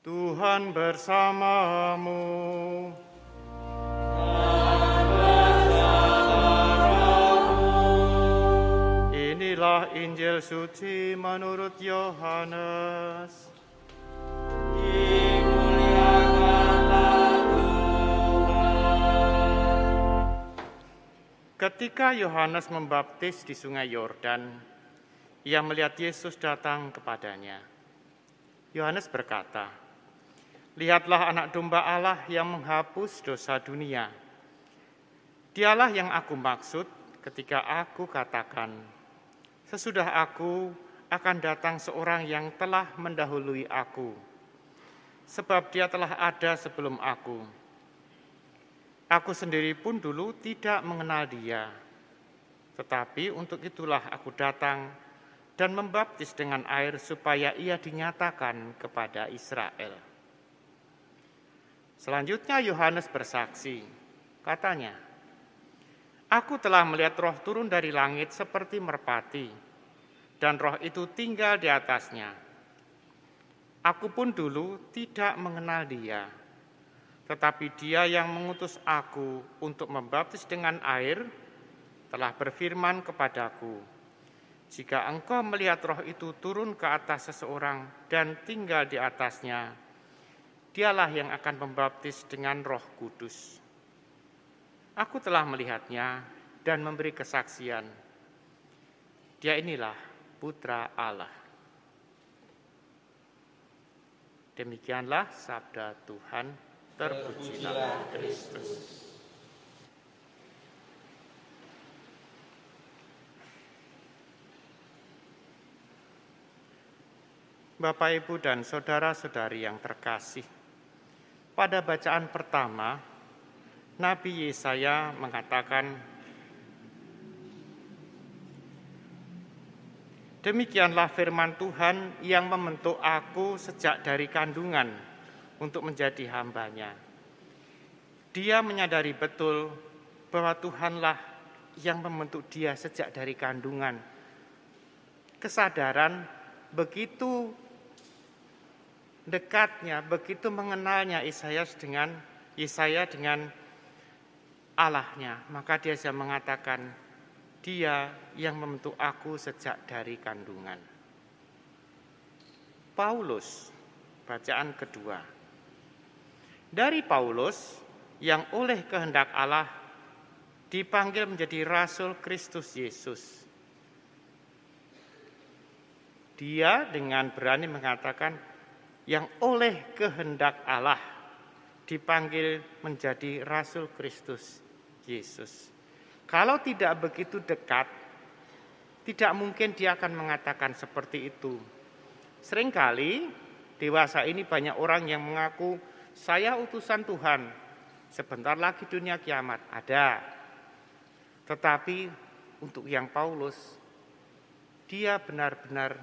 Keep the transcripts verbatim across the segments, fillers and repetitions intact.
Tuhan bersamamu. Dan bersama rohmu. Inilah Injil suci menurut Yohanes. Dimuliakanlah Tuhan. Ketika Yohanes membaptis di Sungai Yordan, ia melihat Yesus datang kepadanya. Yohanes berkata, "Lihatlah anak domba Allah yang menghapus dosa dunia. Dialah yang aku maksud ketika aku katakan, sesudah aku akan datang seorang yang telah mendahului aku, sebab dia telah ada sebelum aku. Aku sendiri pun dulu tidak mengenal dia, tetapi untuk itulah aku datang dan membaptis dengan air supaya ia dinyatakan kepada Israel." Selanjutnya Yohanes bersaksi, katanya, "Aku telah melihat roh turun dari langit seperti merpati, dan roh itu tinggal di atasnya. Aku pun dulu tidak mengenal dia, tetapi dia yang mengutus aku untuk membaptis dengan air telah berfirman kepadaku, jika engkau melihat roh itu turun ke atas seseorang dan tinggal di atasnya, dialah yang akan membaptis dengan Roh Kudus. Aku telah melihatnya dan memberi kesaksian. Dia inilah Putra Allah." Demikianlah sabda Tuhan. Terpujilah Kristus. Bapak, Ibu, dan saudara-saudari yang terkasih, pada bacaan pertama, Nabi Yesaya mengatakan, "Demikianlah firman Tuhan yang membentuk aku sejak dari kandungan untuk menjadi hambanya. Dia menyadari betul bahwa Tuhanlah yang membentuk dia sejak dari kandungan." Kesadaran begitu dekatnya, begitu mengenalnya Yesaya dengan Yesaya dengan Allahnya, maka dia bisa mengatakan, "Dia yang membentuk aku sejak dari kandungan." Paulus, bacaan kedua. Dari Paulus yang oleh kehendak Allah dipanggil menjadi Rasul Kristus Yesus. Dia dengan berani mengatakan, yang oleh kehendak Allah dipanggil menjadi Rasul Kristus Yesus. Kalau tidak begitu dekat, tidak mungkin dia akan mengatakan seperti itu. Seringkali dewasa ini banyak orang yang mengaku, "Saya utusan Tuhan, sebentar lagi dunia kiamat." Ada. Tetapi untuk yang Paulus, dia benar-benar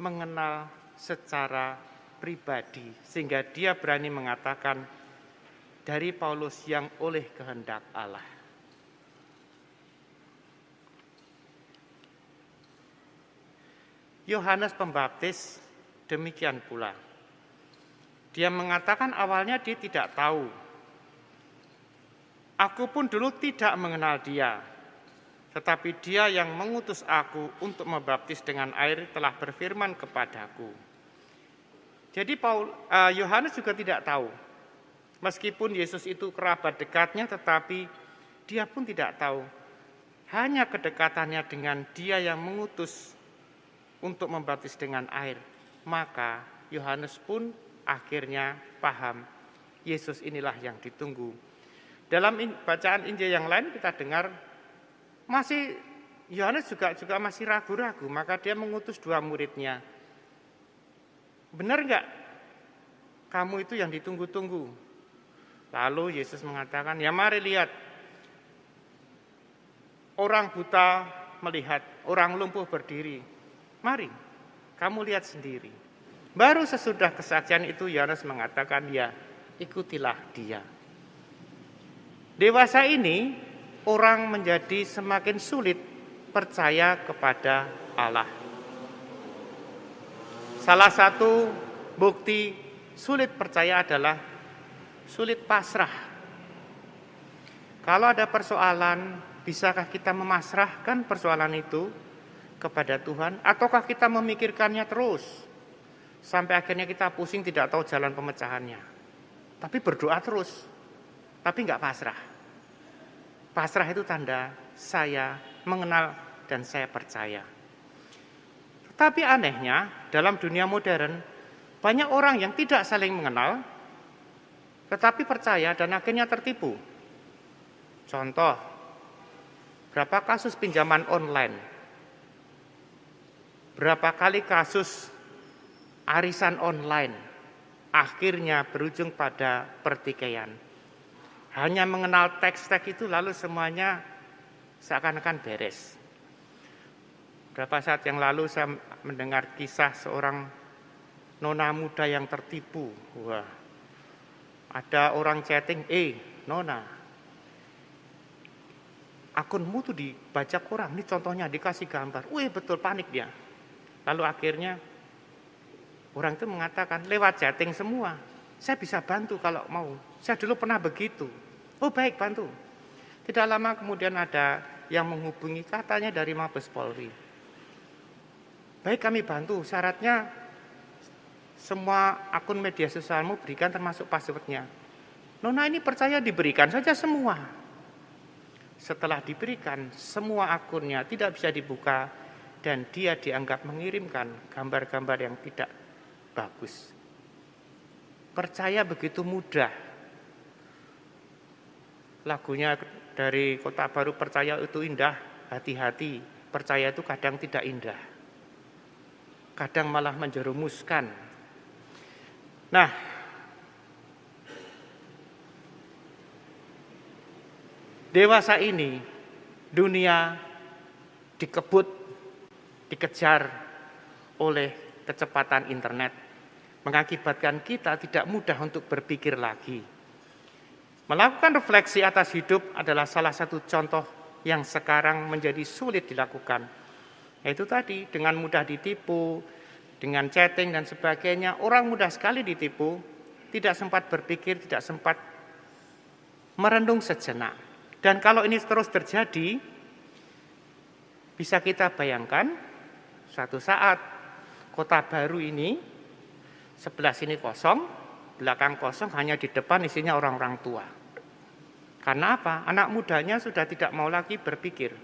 mengenal secara pribadi, sehingga dia berani mengatakan, dari Paulus yang oleh kehendak Allah. Yohanes Pembaptis demikian pula. Dia mengatakan awalnya dia tidak tahu. "Aku pun dulu tidak mengenal dia, tetapi dia yang mengutus aku untuk membaptis dengan air telah berfirman kepadaku." Jadi Paul, uh, Yohanes juga tidak tahu. Meskipun Yesus itu kerabat dekatnya, tetapi dia pun tidak tahu. Hanya kedekatannya dengan dia yang mengutus untuk membaptis dengan air. Maka Yohanes pun akhirnya paham, Yesus inilah yang ditunggu. Dalam in, bacaan Injil yang lain kita dengar, masih Yohanes juga, juga masih ragu-ragu, maka dia mengutus dua muridnya. "Benar enggak? Kamu itu yang ditunggu-tunggu." Lalu Yesus mengatakan, "Ya mari lihat. Orang buta melihat, orang lumpuh berdiri. Mari, kamu lihat sendiri." Baru sesudah kesaksian itu Yohanes mengatakan, "Ya, ikutilah dia." Dewasa ini orang menjadi semakin sulit percaya kepada Allah. Salah satu bukti sulit percaya adalah sulit pasrah. Kalau ada persoalan, bisakah kita memasrahkan persoalan itu kepada Tuhan? Ataukah kita memikirkannya terus sampai akhirnya kita pusing tidak tahu jalan pemecahannya? Tapi berdoa terus, tapi nggak pasrah. Pasrah itu tanda saya mengenal dan saya percaya. Tetapi anehnya dalam dunia modern banyak orang yang tidak saling mengenal tetapi percaya dan akhirnya tertipu. Contoh, berapa kasus pinjaman online, berapa kali kasus arisan online, akhirnya berujung pada pertikaian. Hanya mengenal teks-teks itu lalu semuanya seakan-akan beres. Beberapa saat yang lalu saya mendengar kisah seorang nona muda yang tertipu. Wah, ada orang chatting, eh nona, akunmu tuh dibajak orang. Ini contohnya, dikasih gambar. Wih, betul, panik dia. Lalu akhirnya orang itu mengatakan lewat chatting semua. Saya bisa bantu kalau mau. Saya dulu pernah begitu. Oh baik, bantu. Tidak lama kemudian ada yang menghubungi, katanya dari Mabes Polri. Baik, kami bantu, syaratnya semua akun media sosialmu berikan termasuk passwordnya. Nona ini percaya, diberikan saja semua. Setelah diberikan, semua akunnya tidak bisa dibuka dan dia dianggap mengirimkan gambar-gambar yang tidak bagus. Percaya begitu mudah. Lagunya dari Kota Baru, percaya itu indah, hati-hati, percaya itu kadang tidak indah. Kadang malah menjerumuskan. Nah, dewasa ini dunia dikebut, dikejar oleh kecepatan internet, mengakibatkan kita tidak mudah untuk berpikir lagi. Melakukan refleksi atas hidup adalah salah satu contoh yang sekarang menjadi sulit dilakukan. Yaitu tadi, dengan mudah ditipu, dengan chatting dan sebagainya, orang mudah sekali ditipu, tidak sempat berpikir, tidak sempat merenung sejenak. Dan kalau ini terus terjadi, bisa kita bayangkan suatu saat Kota Baru ini, sebelah sini kosong, belakang kosong, hanya di depan isinya orang-orang tua. Karena apa? Anak mudanya sudah tidak mau lagi berpikir.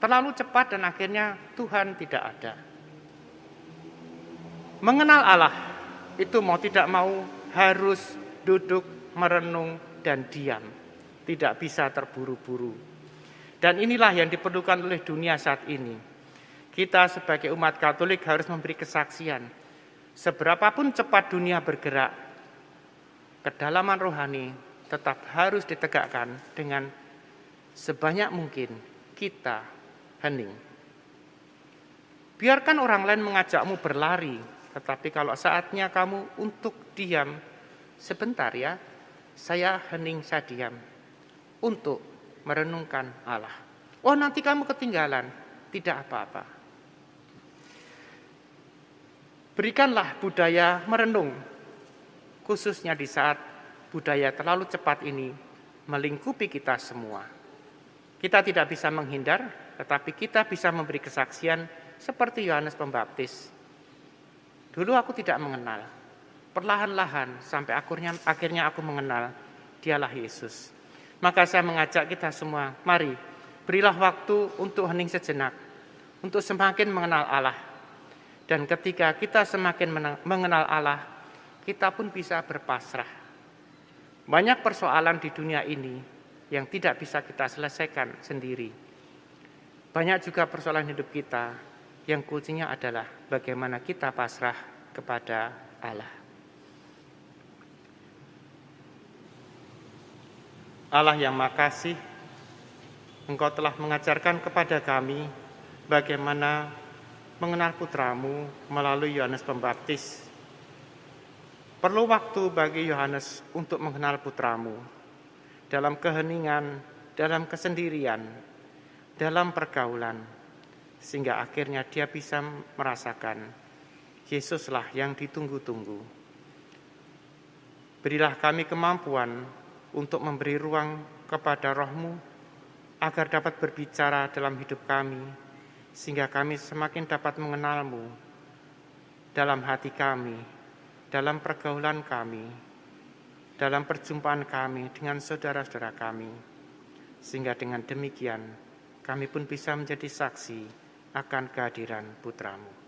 Terlalu cepat dan akhirnya Tuhan tidak ada. Mengenal Allah itu mau tidak mau harus duduk, merenung, dan diam. Tidak bisa terburu-buru. Dan inilah yang diperlukan oleh dunia saat ini. Kita sebagai umat Katolik harus memberi kesaksian. Seberapapun cepat dunia bergerak, kedalaman rohani tetap harus ditegakkan dengan sebanyak mungkin kita hening. Biarkan orang lain mengajakmu berlari, tetapi kalau saatnya kamu untuk diam, sebentar ya, saya hening, saya diam, untuk merenungkan Allah. Oh nanti kamu ketinggalan, tidak apa-apa. Berikanlah budaya merenung, khususnya di saat budaya terlalu cepat ini melingkupi kita semua. Kita tidak bisa menghindar, tetapi kita bisa memberi kesaksian seperti Yohanes Pembaptis. Dulu aku tidak mengenal, perlahan-lahan sampai akhirnya, akhirnya aku mengenal, dialah Yesus. Maka saya mengajak kita semua, mari berilah waktu untuk hening sejenak, untuk semakin mengenal Allah. Dan ketika kita semakin mengenal Allah, kita pun bisa berpasrah. Banyak persoalan di dunia ini yang tidak bisa kita selesaikan sendiri. Banyak juga persoalan hidup kita yang kuncinya adalah bagaimana kita pasrah kepada Allah. Allah yang Maha Kasih, Engkau telah mengajarkan kepada kami bagaimana mengenal putramu melalui Yohanes Pembaptis. Perlu waktu bagi Yohanes untuk mengenal putramu dalam keheningan, dalam kesendirian, dalam pergaulan, sehingga akhirnya dia bisa merasakan Yesuslah yang ditunggu-tunggu. Berilah kami kemampuan untuk memberi ruang kepada Roh-Mu agar dapat berbicara dalam hidup kami, sehingga kami semakin dapat mengenal-Mu dalam hati kami, dalam pergaulan kami, dalam perjumpaan kami dengan saudara-saudara kami, sehingga dengan demikian kami pun bisa menjadi saksi akan kehadiran Putra-Mu.